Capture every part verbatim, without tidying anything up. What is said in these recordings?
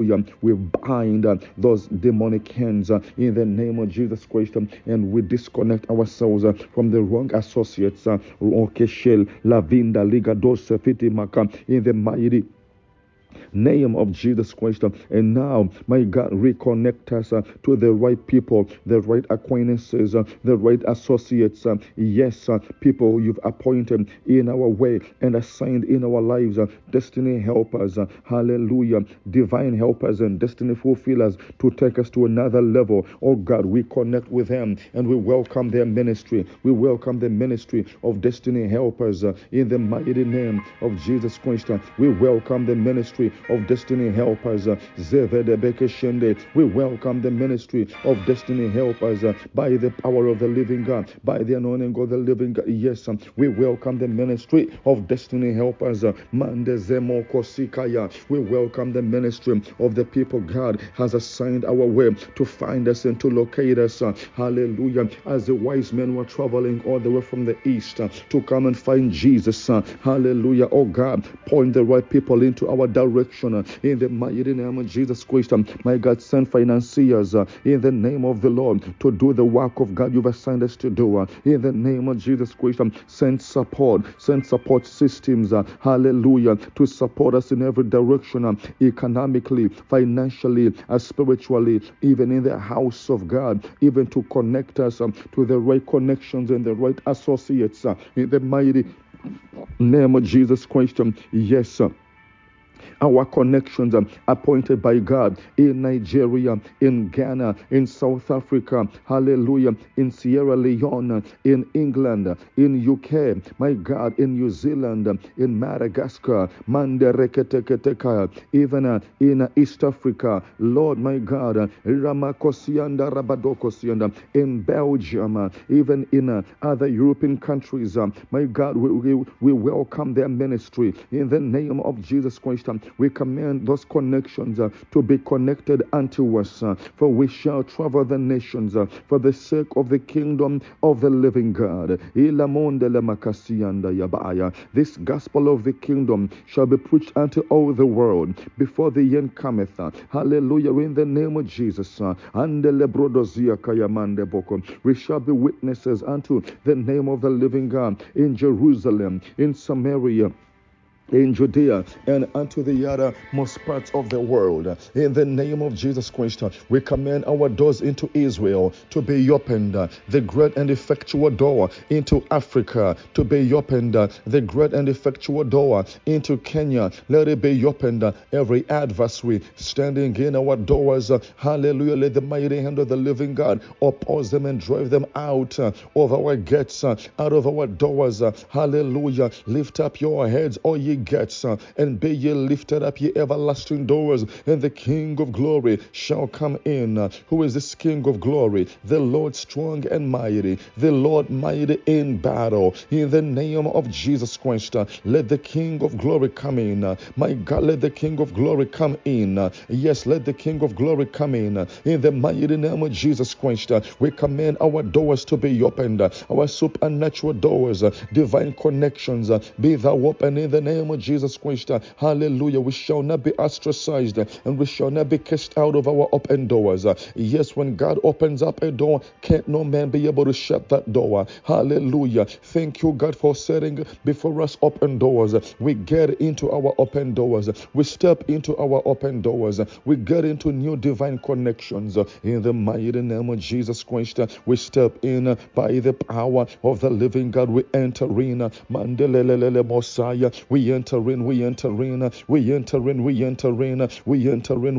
Hallelujah. We bind uh, those demonic hands uh, in the name of Jesus Christ, um, and we disconnect ourselves uh, from the wrong associates. Uh, Okeshel, Lavinda, Ligados, Fiti Maka, in the mighty name of Jesus Christ. And now, my God, reconnect us uh, to the right people, the right acquaintances, uh, the right associates. Uh, yes, uh, people you've appointed in our way and assigned in our lives, uh, destiny helpers, uh, hallelujah, divine helpers and destiny fulfillers to take us to another level. Oh God, we connect with them and we welcome their ministry. We welcome the ministry of destiny helpers uh, in the mighty name of Jesus Christ. Uh, we welcome the ministry of destiny helpers. We welcome the ministry of destiny helpers uh, by the power of the living God, by the anointing of the living God. Yes, um, we welcome the ministry of destiny helpers. Uh, we welcome the ministry of the people God has assigned our way to find us and to locate us. Uh, hallelujah. As the wise men were traveling all the way from the east uh, to come and find Jesus. Uh, hallelujah. Oh God, point the right people into our direction uh, in the mighty name of Jesus Christ. Um, my God, send financiers uh, in the name of the Lord to do the work of God you've assigned us to do. Uh, in the name of Jesus Christ, um, send support, send support systems, uh, hallelujah, to support us in every direction, um, economically, financially, uh, spiritually, even in the house of God, even to connect us um, to the right connections and the right associates uh, in the mighty name of Jesus Christ. Um, yes, sir. Uh, Our connections um, appointed by God in Nigeria, in Ghana, in South Africa, hallelujah, in Sierra Leone, in England, in U K, my God, in New Zealand, in Madagascar, Mandereketeketeka, even uh, in uh, East Africa, Lord, my God, uh, Ramakosianda, Rabadokosianda, in Belgium, uh, even in uh, other European countries, uh, my God, we, we, we welcome their ministry in the name of Jesus Christ. Um, We command those connections uh, to be connected unto us, uh, for we shall travel the nations uh, for the sake of the kingdom of the living God. This gospel of the kingdom shall be preached unto all the world before the end cometh. Hallelujah, in the name of Jesus. We shall be witnesses unto the name of the living God in Jerusalem, in Samaria, in Judea, and unto the other most parts of the world. In the name of Jesus Christ, we command our doors into Israel to be opened, the great and effectual door into Africa to be opened, the great and effectual door into Kenya. Let it be opened. Every adversary standing in our doors, hallelujah, let the mighty hand of the living God oppose them and drive them out of our gates, out of our doors. Hallelujah. Lift up your heads, O ye gates, uh, and be ye lifted up, ye everlasting doors, and the King of glory shall come in. Uh, who is this King of glory? The Lord strong and mighty, the Lord mighty in battle. In the name of Jesus Christ, uh, let the King of glory come in. Uh, my God, let the King of glory come in. Uh, yes, let the King of glory come in. Uh, in the mighty name of Jesus Christ, uh, we command our doors to be opened, uh, our supernatural doors, uh, divine connections, uh, be thou open in the name of Jesus Christ. Hallelujah. We shall not be ostracized and we shall not be cast out of our open doors. Yes, when God opens up a door, can't no man be able to shut that door. Hallelujah. Thank you, God, for setting before us open doors. We get into our open doors. We step into our open doors. We get into new divine connections. In the mighty name of Jesus Christ, we step in by the power of the living God. We enter in. Mandelelelele Mosiah. We We enter in, we enter in, we enter in, we enter in, we enter in,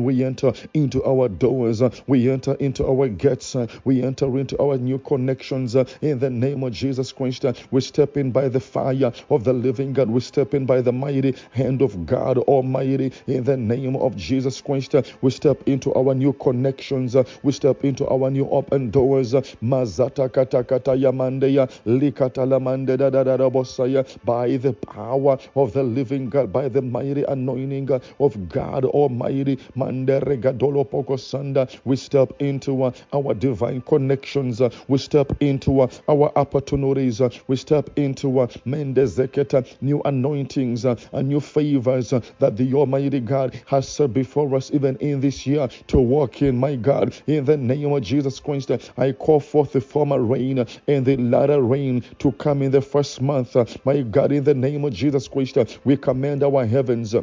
we enter into our doors, we enter into our gates, we enter into our new connections in the name of Jesus Christ. We step in by the fire of the living God, we step in by the mighty hand of God Almighty in the name of Jesus Christ. We step into our new connections, we step into our new open doors. Mazata katakata yamandeya likata lamande da da da bosaya, by the power of the living God, by the mighty anointing of God Almighty. We step into our divine connections. We step into our opportunities. We step into new anointings and new favors that the Almighty God has set before us even in this year to walk in, my God. In the name of Jesus Christ, I call forth the former rain and the latter rain to come in the first month. My God, in the name of Jesus Christ, we command our heavens,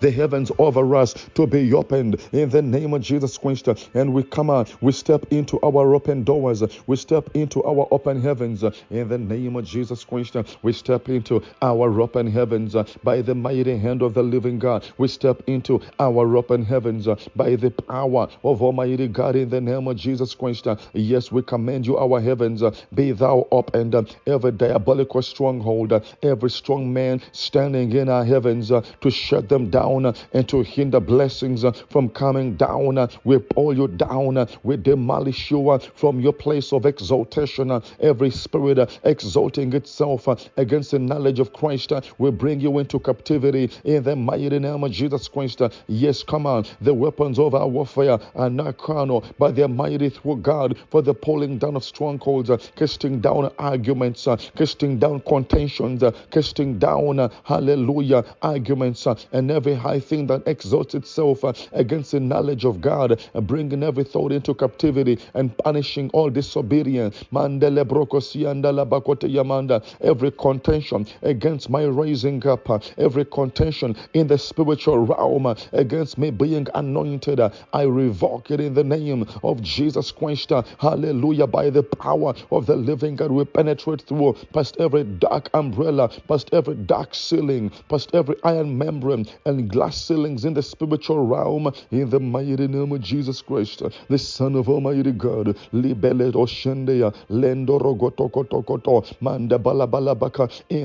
the heavens over us, to be opened in the name of Jesus Christ. And we come out, we step into our open doors, we step into our open heavens in the name of Jesus Christ. We step into our open heavens by the mighty hand of the living God. We step into our open heavens by the power of Almighty God in the name of Jesus Christ. Yes, we command you, our heavens, be thou opened. Every diabolical stronghold, every strong man standing in our heavens to shut them down down and to hinder blessings from coming down. We pull you down. We demolish you from your place of exaltation. Every spirit exalting itself against the knowledge of Christ, we bring you into captivity in the mighty name of Jesus Christ. Yes, come on. The weapons of our warfare are not carnal, but they are mighty through God for the pulling down of strongholds, casting down arguments, casting down contentions, casting down, hallelujah, arguments, and every Every high thing that exalts itself against the knowledge of God, bringing every thought into captivity and punishing all disobedience. Every contention against my rising up, every contention in the spiritual realm against me being anointed, I revoke it in the name of Jesus Christ. Hallelujah. By the power of the living God, we penetrate through past every dark umbrella, past every dark ceiling, past every iron membrane and glass ceilings in the spiritual realm in the mighty name of Jesus Christ, the Son of Almighty God. In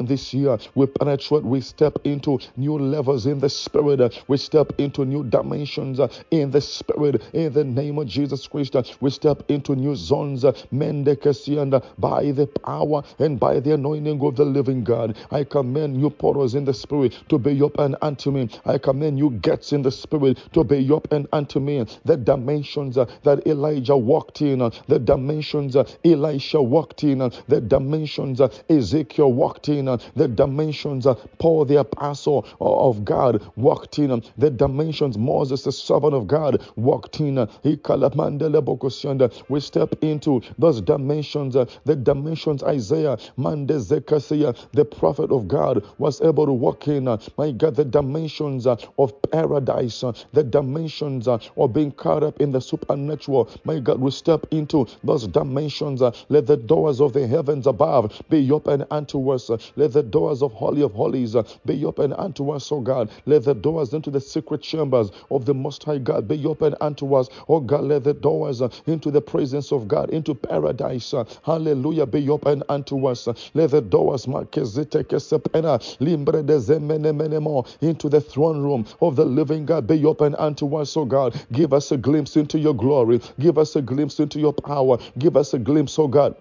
this year, we penetrate, we step into new levels in the Spirit, we step into new dimensions in the Spirit, in the name of Jesus Christ, we step into new zones, by the power and by the anointing of the living God. I command new portals in the Spirit to be open unto me. I command you gates in the Spirit to be opened unto me. The dimensions uh, that Elijah walked in, uh, the dimensions uh, Elisha walked in, uh, the dimensions uh, Ezekiel walked in, uh, the dimensions uh, Paul the apostle of God walked in, uh, the dimensions Moses the servant of God walked in. Uh, we step into those dimensions, uh, the dimensions Isaiah, the prophet of God, was able to walk in. Uh, my God, the dimensions of paradise, the dimensions of being caught up in the supernatural. My God, we step into those dimensions. Let the doors of the heavens above be open unto us. Let the doors of Holy of Holies be open unto us, oh God. Let the doors into the secret chambers of the Most High God be open unto us, oh God. Let the doors into the presence of God, into paradise, hallelujah, be open unto us. Let the doors into the throne room of the living God be open unto us, oh God. Give us a glimpse into your glory. Give us a glimpse into your power. Give us a glimpse, oh God,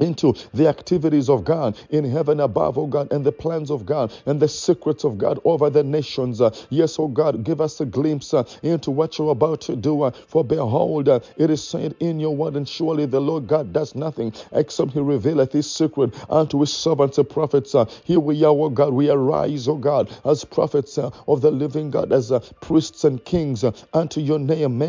into the activities of God in heaven above, oh God, and the plans of God and the secrets of God over the nations. Uh, yes, oh God, give us a glimpse uh, into what you're about to do. Uh, for behold, uh, it is said in your word, and surely the Lord God does nothing except he revealeth his secret unto his servants and prophets. Uh, here we are, oh God, we arise, oh God, as prophets uh, of the living God, as uh, priests and kings uh, unto your name. We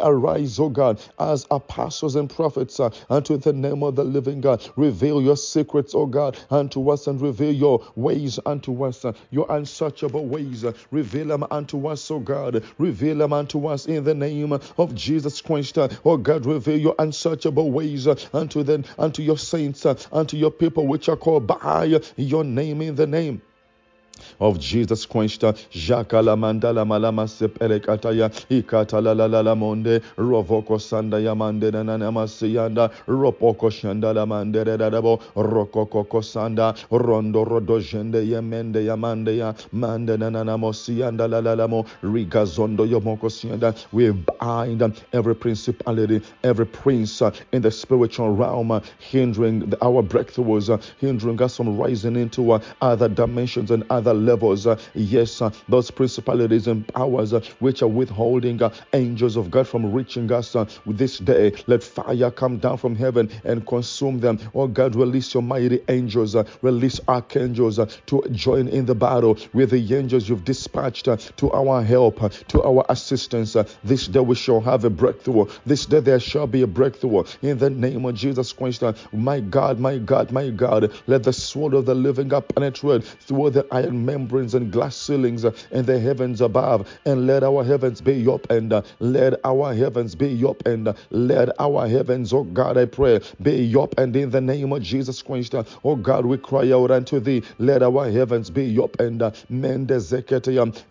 arise, oh God, as apostles and prophets uh, unto the name of the living God. Reveal your secrets, O God, unto us, and reveal your ways unto us, uh, your unsearchable ways. Uh, reveal them unto us, O God. Reveal them unto us in the name of Jesus Christ. Uh, o God, reveal your unsearchable ways uh, unto them, unto your saints, uh, unto your people which are called by your name, in the name of Jesus quenched. Jakala mandala malama sepelekataya ikatala la la la monde rovoko sanda yamande nana masiyanda ropoko shanda la mande dadabo rokoko sanda rondo rodo jende yemende yamande ya mande nana mosiyanda la la la mo rigazondo yomoko siyanda. We bind every principality, every prince in the spiritual realm hindering our breakthroughs, hindering us from rising into other dimensions and other levels. Yes, those principalities and powers which are withholding angels of God from reaching us this day, let fire come down from heaven and consume them. Oh God, release your mighty angels, release archangels to join in the battle with the angels you've dispatched to our help, to our assistance. This day we shall have a breakthrough. This day there shall be a breakthrough in the name of Jesus Christ. My God, my God, my God, let the sword of the living God penetrate through the iron membranes and glass ceilings in the heavens above, and let our heavens be opened. Let our heavens be opened. Let our heavens, oh God, I pray, be opened in the name of Jesus Christ. Oh God, we cry out unto thee. Let our heavens be opened.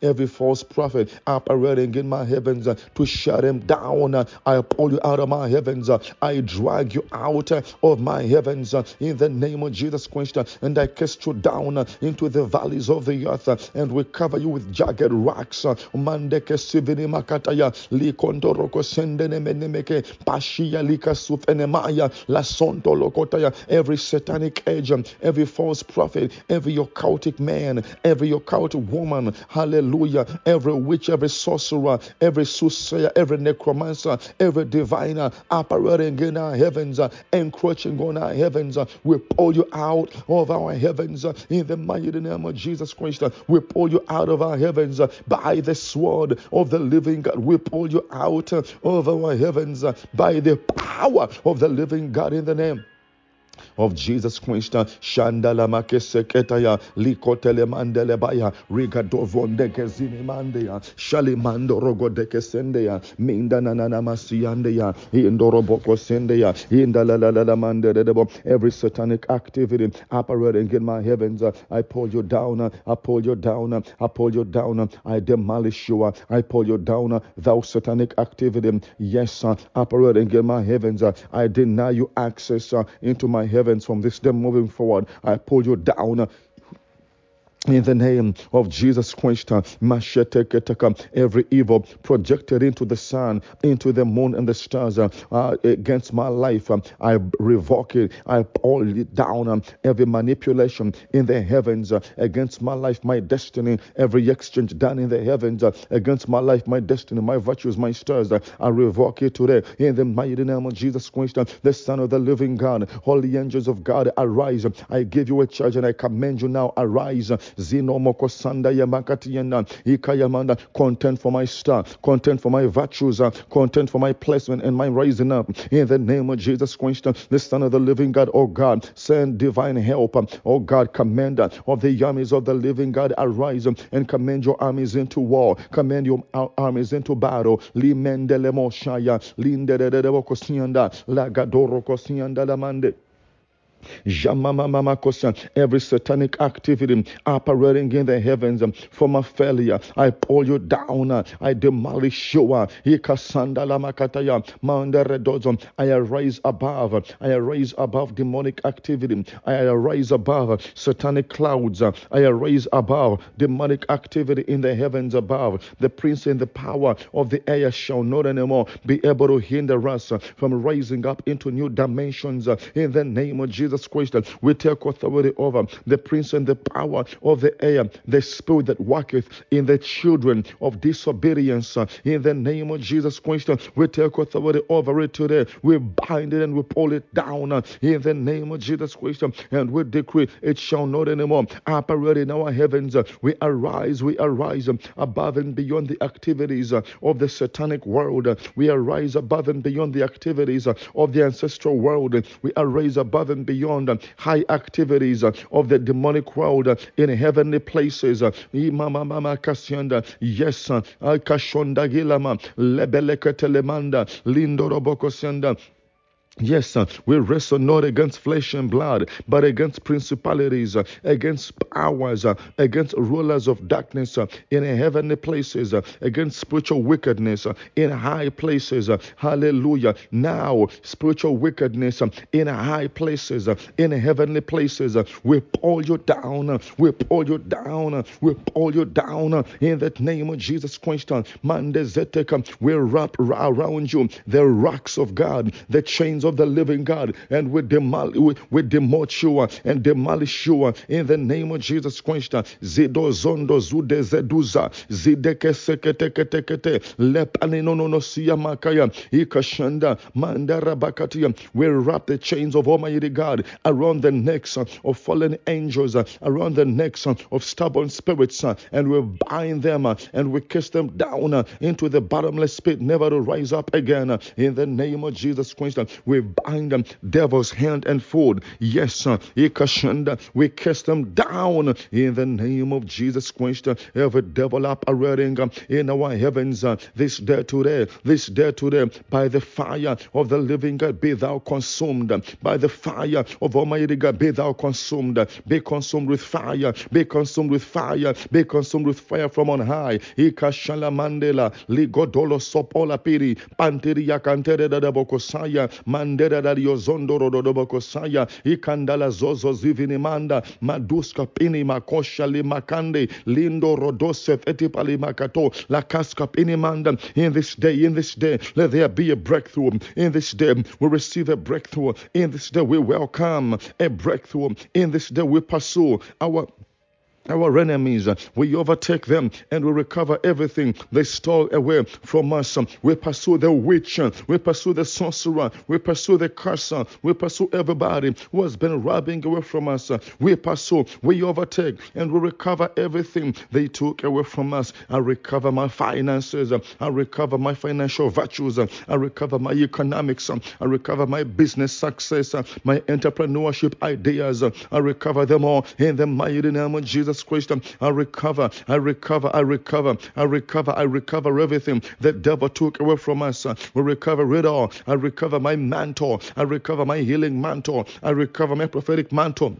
Every false prophet operating in my heavens to shut him down, I pull you out of my heavens. I drag you out of my heavens in the name of Jesus Christ, and I cast you down into the valleys of the earth, and we cover you with jagged rocks. Mandeke sivini makataya likondo roko sendene menemeke pashiya likasufene maya lasonto lokotaya. Every satanic agent, every false prophet, every occultic man, every occult woman, hallelujah, every witch, every sorcerer, every soothsayer, every necromancer, every diviner operating in our heavens, encroaching on our heavens, we pull you out of our heavens in the mighty name of Jesus Christ. We pull you out of our heavens by the sword of the living God. We pull you out of our heavens by the power of the living God in the name of Jesus Christ. Shandala makeseketaya likotele mandele baya rigadovonde kezini mandeya shalimando rogo dekesendeya minda nanana masiyandeya indoroboko sendeya indalalala mandele debo. Every satanic activity operating in my heavens, I pull you down, I pull you down, I pull you down, I demolish you, I pull you down. Thou satanic activity, yes, operating in my heavens, I deny you access into my heavens from this day moving forward. I pull you down in the name of Jesus Christ. Every evil projected into the sun, into the moon and the stars uh, against my life, um, I revoke it, I pull it down. Um, every manipulation in the heavens uh, against my life, my destiny, every exchange done in the heavens uh, against my life, my destiny, my virtues, my stars, uh, I revoke it today in the mighty name of Jesus Christ, uh, the Son of the living God. Holy angels of God, arise. I give you a charge and I command you now, arise. Zinomoko sanda yamakatiana ikayamanda. Content for my star, content for my virtues, content for my placement and my rising up in the name of Jesus Christ, the Son of the living God. Oh God, send divine help. Oh God, commander of the armies of the living God, arise and command your armies into war, command your armies into battle. Limendelemo shaya linderedeboko sianda lagadoroko sianda lamande. Every satanic activity operating in the heavens from a failure, I pull you down, I demolish you. I arise above, I arise above demonic activity, I arise above satanic clouds, I arise above demonic activity in the heavens above. The prince and the power of the air shall not anymore be able to hinder us from rising up into new dimensions in the name of Jesus Christ. We take authority over the prince and the power of the air, the spirit that worketh in the children of disobedience. In the name of Jesus Christ, we take authority over it today. We bind it and we pull it down in the name of Jesus Christ, and we decree it shall not anymore operate in our heavens. We arise, we arise above and beyond the activities of the satanic world. We arise above and beyond the activities of the ancestral world. We arise above and beyond Beyond uh, high activities uh, of the demonic world uh, in heavenly places. Yes, Kashonda Gilama Lebelekatelemanda Lindorobokosenda. Yes, uh, we wrestle not against flesh and blood, but against principalities, uh, against powers, uh, against rulers of darkness uh, in heavenly places, uh, against spiritual wickedness uh, in high places. Uh, hallelujah. Now, spiritual wickedness uh, in high places, uh, in heavenly places, uh, we pull you down, uh, we pull you down, uh, we pull you down uh, in the name of Jesus Christ. Uh, we wrap around you the rocks of God, the chains of the living God, and we demolish we, we demolish you uh, and demolish you uh, in the name of Jesus Christ. Zido zondo zude zeduza zideke seketeke tekete lepani no no no siya makaya ikashanda mandara bakatiya. We wrap the chains of Almighty God around the necks uh, of fallen angels, uh, around the necks uh, of stubborn spirits, uh, and we bind them uh, and we kiss them down uh, into the bottomless pit, never to rise up again. Uh, in the name of Jesus Christ, uh, we bind them, devils, hand and foot. Yes, uh, we kiss them down in the name of Jesus Christ. Uh, every devil operating uh, in our heavens uh, this day today, this day today, by the fire of the living God, be thou consumed. By the fire of Almighty God, be thou consumed. Be consumed with fire. Be consumed with fire. Be consumed with fire from on high. Ikashala mandela ligodolo sopola piri panteri yakantere da bokosaya. Mandera dario zondoro dodobokosaya ikandala zozo zivinimanda maduska pini makosha limakande lindo rodose etipali makato la kaska pini manda. In this day, in this day, let there be a breakthrough. In this day, we receive a breakthrough. In this day, we welcome a breakthrough. In this day, we pursue our Our enemies, we overtake them and we recover everything they stole away from us. We pursue the witch, we pursue the sorcerer, we pursue the curser, we pursue everybody who has been robbing away from us. We pursue, we overtake, and we recover everything they took away from us. I recover my finances, I recover my financial virtues, I recover my economics, I recover my business success, my entrepreneurship ideas, I recover them all in the mighty name of Jesus Christ. I recover, I recover, I recover, I recover, I recover everything the devil took away from us. We recover it all. I recover my mantle, I recover my healing mantle, I recover my prophetic mantle.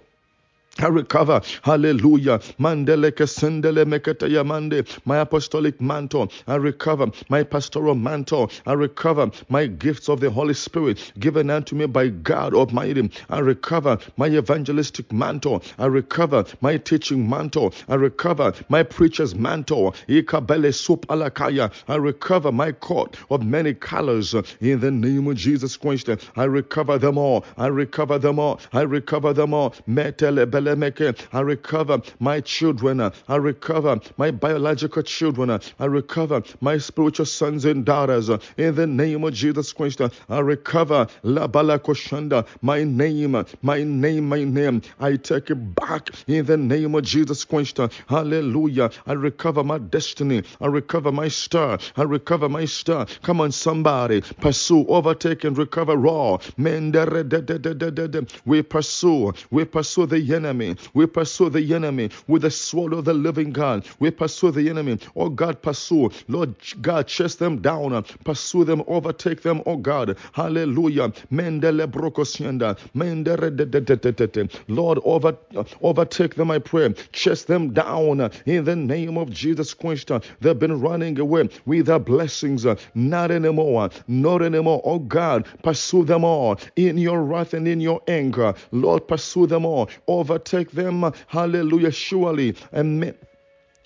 I recover, hallelujah, mandeleke sendele meketaya mande, my apostolic mantle. I recover my pastoral mantle. I recover my gifts of the Holy Spirit given unto me by God Almighty. I recover my evangelistic mantle. I recover my teaching mantle. I recover my preacher's mantle. Ikabele sup alakaya. I recover my coat of many colors in the name of Jesus Christ. I recover them all. I recover them all. I recover them all. Metelebe. I recover my children. I recover my biological children. I recover my spiritual sons and daughters. In the name of Jesus Christ, I recover La Bala Koshanda. My name, my name, my name. I take it back in the name of Jesus Christ. Hallelujah. I recover my destiny. I recover my star. I recover my star. Come on, somebody. Pursue, overtake, and recover raw. We pursue. We pursue the enemy. We pursue the enemy with the sword of the living God. We pursue the enemy. Oh God, pursue. Lord God, chase them down. Pursue them, overtake them, oh God. Hallelujah. Mendele brokosienda. Mendele. Lord, over, overtake them, I pray. Chase them down in the name of Jesus Christ. They've been running away with their blessings. Not anymore. Not anymore. Oh God, pursue them all in your wrath and in your anger. Lord, pursue them all. Over Overtake them, hallelujah, surely. Amen.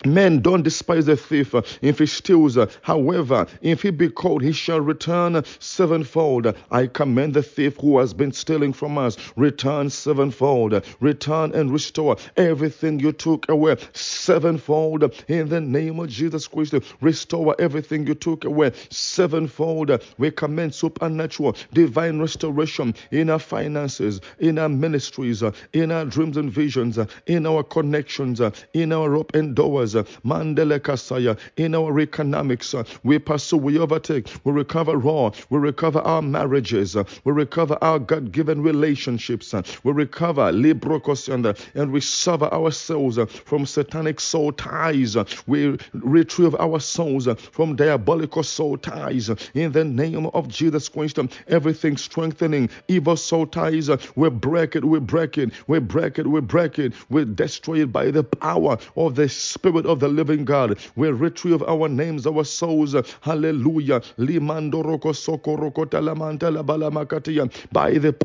Men don't despise the thief if he steals. However, if he be caught, he shall return sevenfold. I commend the thief who has been stealing from us. Return sevenfold. Return and restore everything you took away sevenfold. In the name of Jesus Christ, restore everything you took away sevenfold. We commend supernatural, divine restoration in our finances, in our ministries, in our dreams and visions, in our connections, in our open doors, business, Mandele Kasaya, in our economics. We pursue, we overtake, we recover all, we recover our marriages, we recover our God-given relationships, we recover Librokos, and we sever ourselves from satanic soul ties. We retrieve our souls from diabolical soul ties. In the name of Jesus Christ, everything strengthening evil soul ties, we break it, we break it, we break it, we break it, we destroy it by the power of the Spirit of the living God. We retrieve our names, our souls. Hallelujah. By the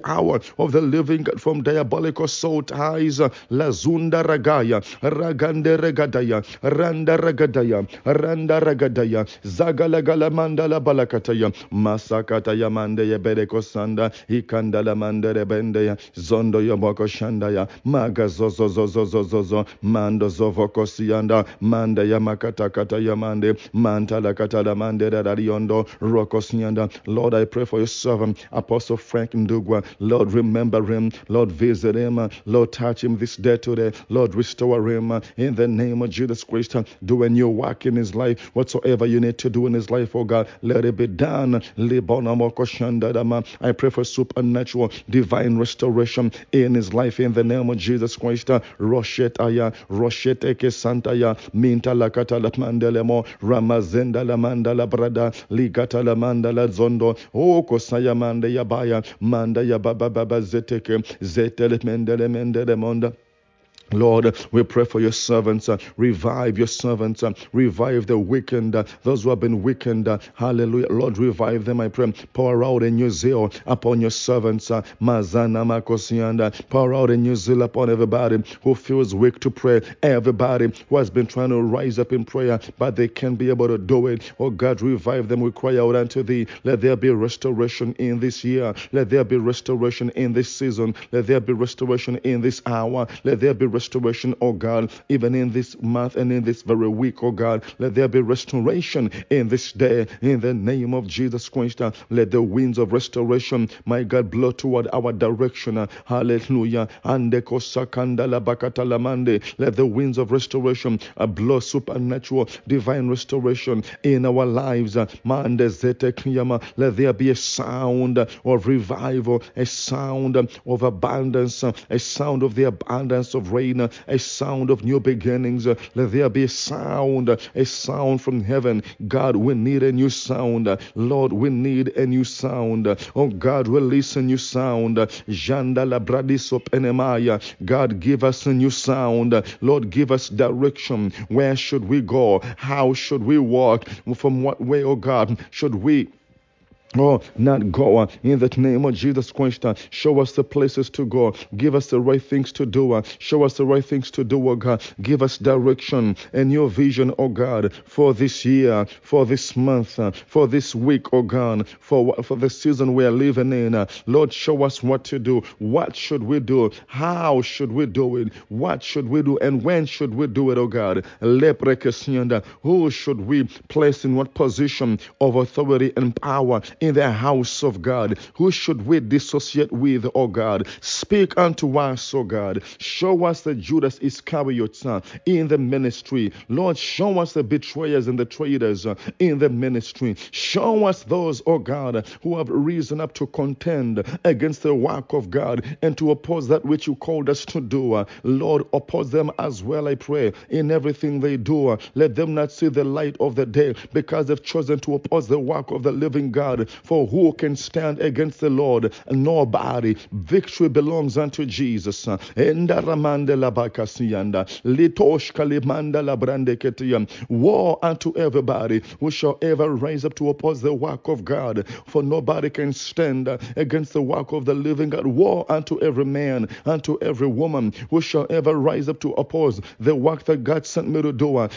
power of the living God from diabolical soul ties. Lazunda Ragaya, Ragande Regadaya, Randa Ragadaya, Randa Ragadaya, Zagalagala Mandala Balakataya, Masakataya Mandaya Berekosanda, Ikandala Mandere Bendaya, Zondo Yaboko Shandaya, Magazozozozozozo, Mando Zovokosianda, Mandaya Makatakataya Mande, Mantala Katala Mandera Dariondo, Rokosianda. Lord, I pray for your servant, Apostle Frank Ndugwa. Lord, remember him. Lord, visit him. Lord, touch him this day today. Lord, restore him in the name of Jesus Christ. Do a new work in his life. Whatsoever you need to do in his life, oh God, let it be done. I pray for supernatural, divine restoration in his life in the name of Jesus Christ. Roshetaya, Rosheteke Santaya, Mintala Katala Mandelemo, Ramazenda Lamandala Brada, Ligata Lamandala Zondo, O Kosaya Mandaya Baya, Mandaya Baba Baba Zeteke, Zetel Mendele Mendele Monda. Lord, we pray for your servants. Uh, revive your servants. Uh, revive the weakened. Uh, those who have been weakened. Uh, hallelujah. Lord, revive them, I pray. Pour out a new zeal upon your servants. Uh, Mazana Makosianda. Pour out a new zeal upon everybody who feels weak to pray. Everybody who has been trying to rise up in prayer, but they can't be able to do it. Oh God, revive them. We cry out unto thee. Let there be restoration in this year. Let there be restoration in this season. Let there be restoration in this hour. Let there be restoration, oh God, even in this month and in this very week, oh God. Let there be restoration in this day, in the name of Jesus Christ. Let the winds of restoration, my God, blow toward our direction. Hallelujah. Ande kosakandala bakatala mande. Let the winds of restoration blow supernatural, divine restoration in our lives. Mande zete kiyama. Let there be a sound of revival, a sound of abundance, a sound of the abundance of rain, a sound of new beginnings. Let there be a sound, a sound from heaven. God, we need a new sound. Lord, we need a new sound. Oh God, release a new sound. God, give us a new sound. Lord, give us direction. Where should we go? How should we walk? From what way, oh God, should we Oh, not go. In the name of Jesus Christ, show us the places to go. Give us the right things to do. Show us the right things to do, oh God. Give us direction and your vision, oh God, for this year, for this month, for this week, oh God, for, for the season we are living in. Lord, show us what to do. What should we do? How should we do it? What should we do? And when should we do it, oh God? Who should we place in what position of authority and power in the house of God? Who should we dissociate with, O God? Speak unto us, O God. Show us the Judas Iscariot in the ministry. Lord, show us the betrayers and the traitors in the ministry. Show us those, O God, who have risen up to contend against the work of God and to oppose that which you called us to do. Lord, oppose them as well, I pray, in everything they do. Let them not see the light of the day because they've chosen to oppose the work of the living God. For who can stand against the Lord? Nobody. Victory belongs unto Jesus. War unto everybody who shall ever rise up to oppose the work of God. For nobody can stand against the work of the living God. War unto every man, unto every woman who shall ever rise up to oppose the work that God sent me to do. I'm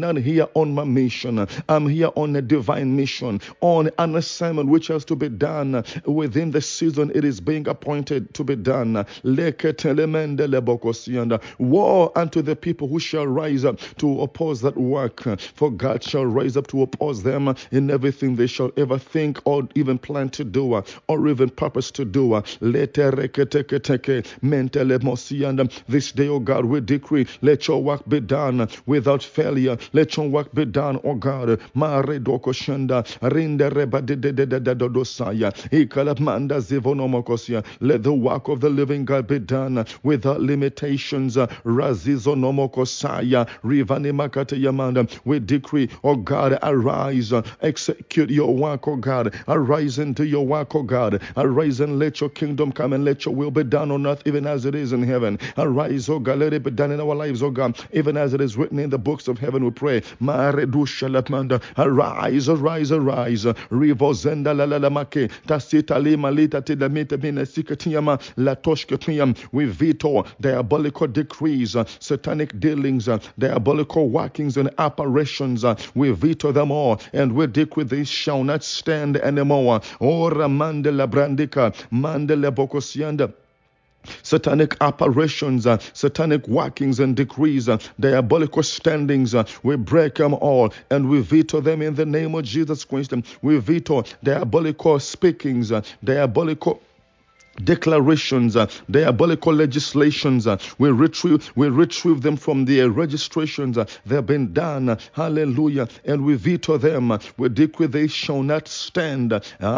not here on my mission. I'm here on a divine divine mission, on an assignment which has to be done within the season it is being appointed to be done. Woe unto the people who shall rise up to oppose that work, for God shall rise up to oppose them in everything they shall ever think or even plan to do or even purpose to do. This day, O God, we decree, let your work be done without failure. Let your work be done, O God. Let the work of the living God be done without limitations. We decree, O God, arise, execute your work, O God. Arise and do your work, O God. Arise and let your kingdom come and let your will be done on earth even as it is in heaven. Arise, O God, let it be done in our lives, O God, even as it is written in the books of heaven, we pray. Arise, arise, arise. We veto diabolical decrees, satanic dealings, diabolical workings and apparitions. We veto them all, and we decree they shall not stand anymore. Oh, Ramandela Brandika, Mandela Bokosianda. Satanic apparitions, uh, satanic workings and decrees, uh, diabolical standings, uh, we break them all and we veto them in the name of Jesus Christ. We veto diabolical speakings, uh, diabolical declarations, uh, diabolical legislations. Uh, we retrieve we retrieve them from the uh, registrations. Uh, they've been done. Uh, hallelujah. And we veto them. Uh, we decree they shall not stand. Lord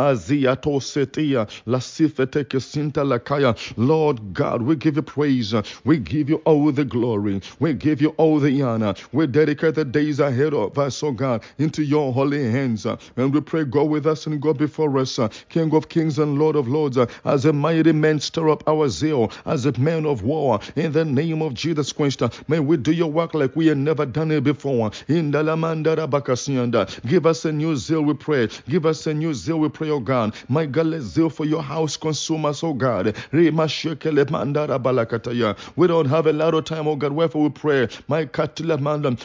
God, we give you praise. Uh, we give you all the glory. We give you all the honor. We dedicate the days ahead of us, oh God, into your holy hands. Uh, and we pray, go with us and go before us. Uh, King of kings and Lord of lords, uh, as a mighty man, stir up our zeal as a man of war. In the name of Jesus Christ, may we do your work like we have never done it before. Give us a new zeal, we pray. Give us a new zeal, we pray, O God. My God, let zeal for your house consume us, O God. We don't have a lot of time, O God. Wherefore we pray, my God,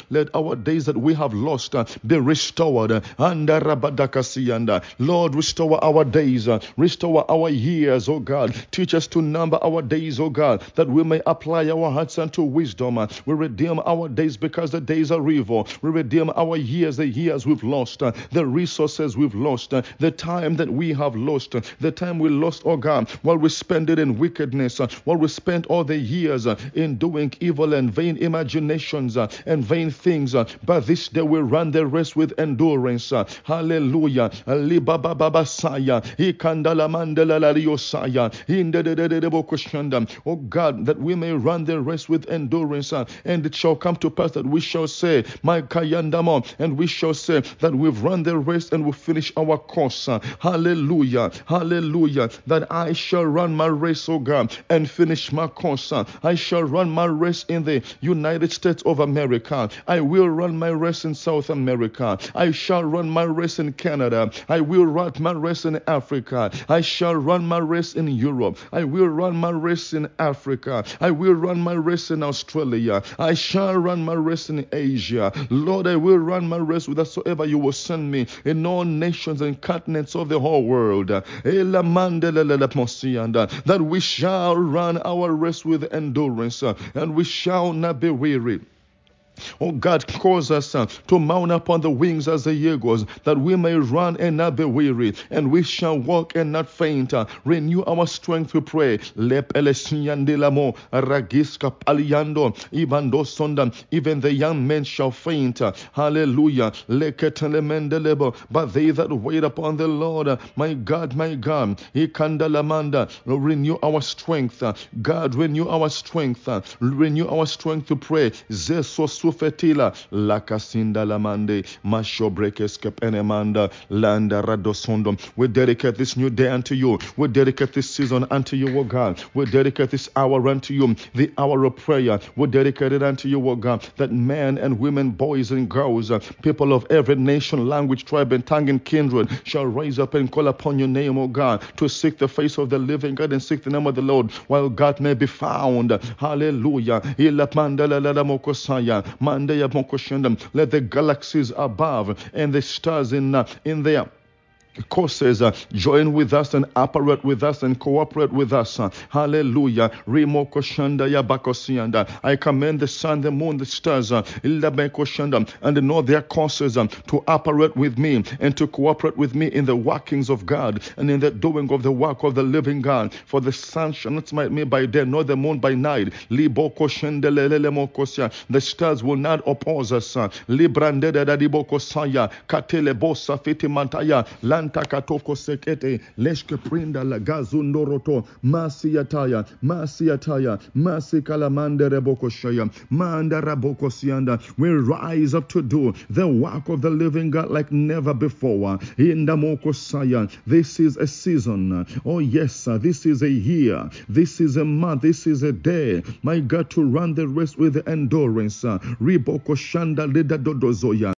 let our days that we have lost be restored. Lord, restore our days. Restore our years. Oh God, teach us to number our days, oh God, that we may apply our hearts unto wisdom. We redeem our days because the days are evil. We redeem our years, the years we've lost, the resources we've lost, the time that we have lost, the time we lost, oh God, while we spend it in wickedness, while we spent all the years in doing evil and vain imaginations and vain things. But this day we run the race with endurance. Hallelujah. Oh God, that we may run the race with endurance, uh, and it shall come to pass that we shall say, my Kayandamo, and we shall say that we've run the race and we finish our course. Uh, hallelujah, hallelujah, that I shall run my race, oh God, and finish my course. Uh, I shall run my race in the United States of America. I will run my race in South America. I shall run my race in Canada. I will run my race in Africa. I shall run my race in Europe. I will run my race in Africa. I will run my race in Australia. I shall run my race in Asia. Lord, I will run my race whithersoever you will send me in all nations and continents of the whole world. That we shall run our race with endurance, and we shall not be weary. Oh God, cause us uh, to mount upon the wings as the eagles, that we may run and not be weary, and we shall walk and not faint. Uh, renew our strength, we pray. Even the young men shall faint. Uh, hallelujah. But they that wait upon the Lord, uh, my God, my God, renew our strength. Uh, God, renew our strength. Uh, renew our strength, to pray. Fetila la casinda la mande masho brekeskep enemanda landa radosondom. We dedicate this new day unto you. We dedicate this season unto you, O God. We dedicate this hour unto you, the hour of prayer. We dedicate it unto you, O God, that men and women, boys and girls, people of every nation, language, tribe, and tongue and kindred shall rise up and call upon your name, O God, to seek the face of the living God and seek the name of the Lord, while God may be found. Hallelujah. Ilapanda la la la mokosaya. Let the galaxies above and the stars in uh, in their courses, uh, join with us and operate with us and cooperate with us. Uh, hallelujah. Remoko shanda ya bakosianda. I command the sun, the moon, the stars, uh, and the know their courses um, to operate with me and to cooperate with me in the workings of God and in the doing of the work of the living God. For the sun shall not smite me by day, nor the moon by night. Liboko shanda lelele mokosia. The stars will not oppose us. Librande da dibokosaya. Katele bosa fiti mantaya. Takatoko sekete leshke prinda la gazundoroto masi yataya masi yataya masi kalamande reboko shaya manda raboko sianda. We rise up to do the work of the living God like never before. In the moko saya, this is a season. Oh yes, this is a year. This is a month. This is a day. My God, to run the race with endurance. Riboko shanda leda dodozoya.